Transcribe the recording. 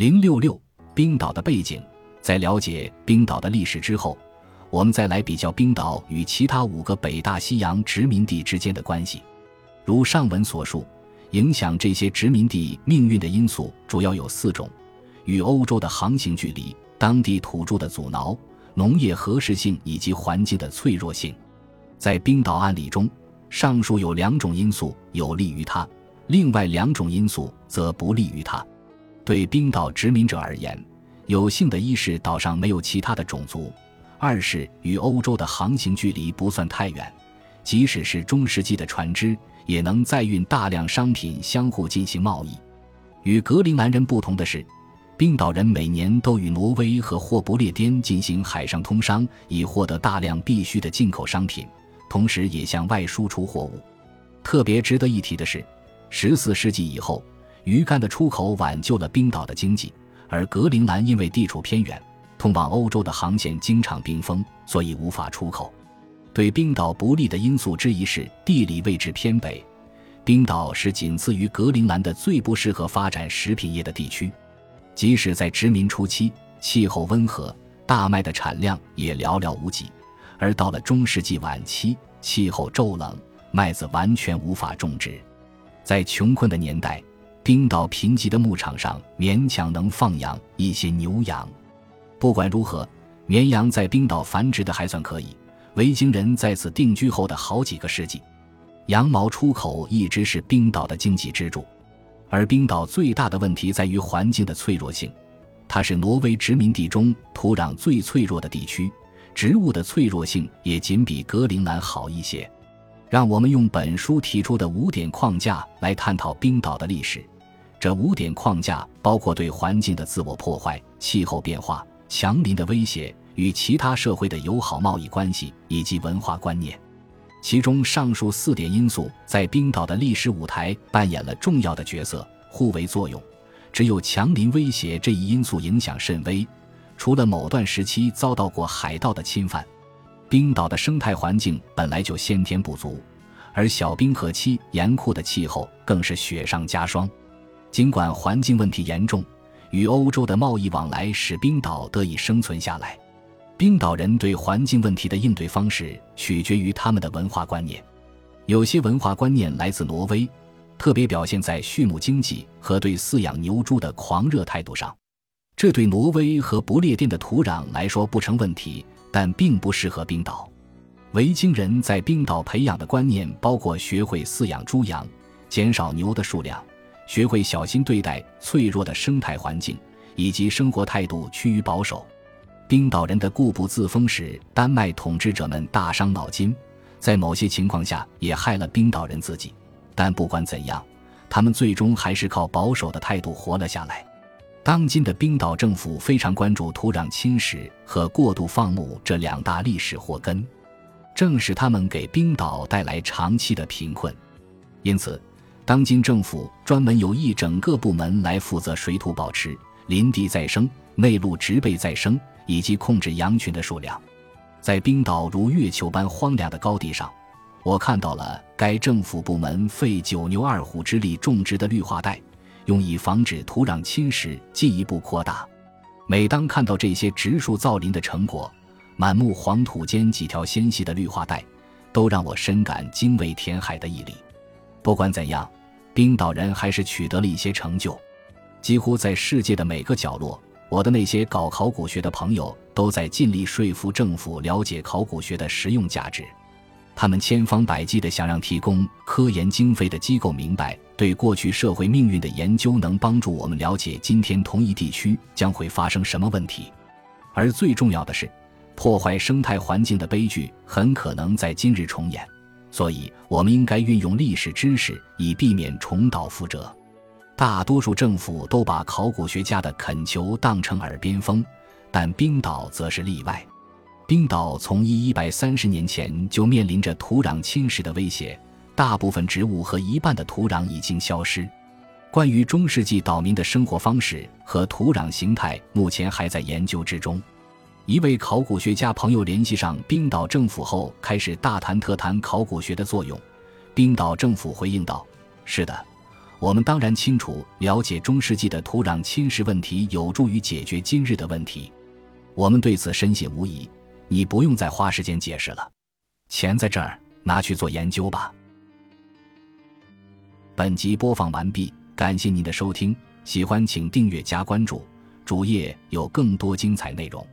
066冰岛的背景。在了解冰岛的历史之后，我们再来比较冰岛与其他5个北大西洋殖民地之间的关系。如上文所述，影响这些殖民地命运的因素主要有4种：与欧洲的航行距离、当地土著的阻挠、农业合适性以及环境的脆弱性。在冰岛案例中，上述有2种因素有利于它，另外2种因素则不利于它。对冰岛殖民者而言，有幸的一是岛上没有其他的种族，二是与欧洲的航行距离不算太远，即使是中世纪的船只也能载运大量商品相互进行贸易。与格陵兰人不同的是，冰岛人每年都与挪威和霍不列颠进行海上通商，以获得大量必需的进口商品，同时也向外输出货物。特别值得一提的是，14世纪以后，鱼竿的出口挽救了冰岛的经济，而格陵兰因为地处偏远，通往欧洲的航线经常冰封，所以无法出口。对冰岛不利的因素之一是地理位置偏北，冰岛是仅次于格陵兰的最不适合发展食品业的地区。即使在殖民初期，气候温和，大麦的产量也寥寥无几，而到了中世纪晚期，气候骤冷，麦子完全无法种植。在穷困的年代，冰岛贫瘠的牧场上勉强能放养一些牛羊。不管如何，绵羊在冰岛繁殖的还算可以，维京人在此定居后的好几个世纪，羊毛出口一直是冰岛的经济支柱。而冰岛最大的问题在于环境的脆弱性，它是挪威殖民地中土壤最脆弱的地区，植物的脆弱性也仅比格陵兰好一些。让我们用本书提出的5点框架来探讨冰岛的历史。这5点框架包括对环境的自我破坏、气候变化、强邻的威胁、与其他社会的友好贸易关系以及文化观念。其中上述4点因素在冰岛的历史舞台扮演了重要的角色，互为作用。只有强邻威胁这一因素影响甚微，除了某段时期遭到过海盗的侵犯，冰岛的生态环境本来就先天不足，而小冰河期严酷的气候更是雪上加霜。尽管环境问题严重，与欧洲的贸易往来使冰岛得以生存下来。冰岛人对环境问题的应对方式取决于他们的文化观念，有些文化观念来自挪威，特别表现在畜牧经济和对饲养牛猪的狂热态度上。这对挪威和不列颠的土壤来说不成问题，但并不适合冰岛。维京人在冰岛培养的观念包括学会饲养猪羊，减少牛的数量，学会小心对待脆弱的生态环境，以及生活态度趋于保守。冰岛人的固步自封使丹麦统治者们大伤脑筋，在某些情况下也害了冰岛人自己，但不管怎样，他们最终还是靠保守的态度活了下来。当今的冰岛政府非常关注土壤侵蚀和过度放牧这2大历史祸根，正是他们给冰岛带来长期的贫困。因此当今政府专门有一整个部门来负责水土保持、林地再生、内陆植被再生以及控制羊群的数量。在冰岛如月球般荒凉的高地上，我看到了该政府部门费9牛2虎之力种植的绿化带，用以防止土壤侵蚀进一步扩大。每当看到这些植树造林的成果，满目黄土间几条纤细的绿化带，都让我深感精卫填海的毅力。不管怎样，冰岛人还是取得了一些成就。几乎在世界的每个角落，我的那些搞考古学的朋友都在尽力说服政府了解考古学的实用价值。他们千方百计地想让提供科研经费的机构明白，对过去社会命运的研究能帮助我们了解今天同一地区将会发生什么问题。而最重要的是，破坏生态环境的悲剧很可能在今日重演。所以我们应该运用历史知识以避免重蹈覆辙。大多数政府都把考古学家的恳求当成耳边风，但冰岛则是例外。冰岛从1130年前就面临着土壤侵蚀的威胁，大部分植物和一半的土壤已经消失。关于中世纪岛民的生活方式和土壤形态目前还在研究之中。一位考古学家朋友联系上冰岛政府后，开始大谈特谈考古学的作用。冰岛政府回应道：是的，我们当然清楚了解中世纪的土壤侵蚀问题有助于解决今日的问题，我们对此深信无疑，你不用再花时间解释了。钱在这儿，拿去做研究吧。本集播放完毕，感谢您的收听，喜欢请订阅加关注，主页有更多精彩内容。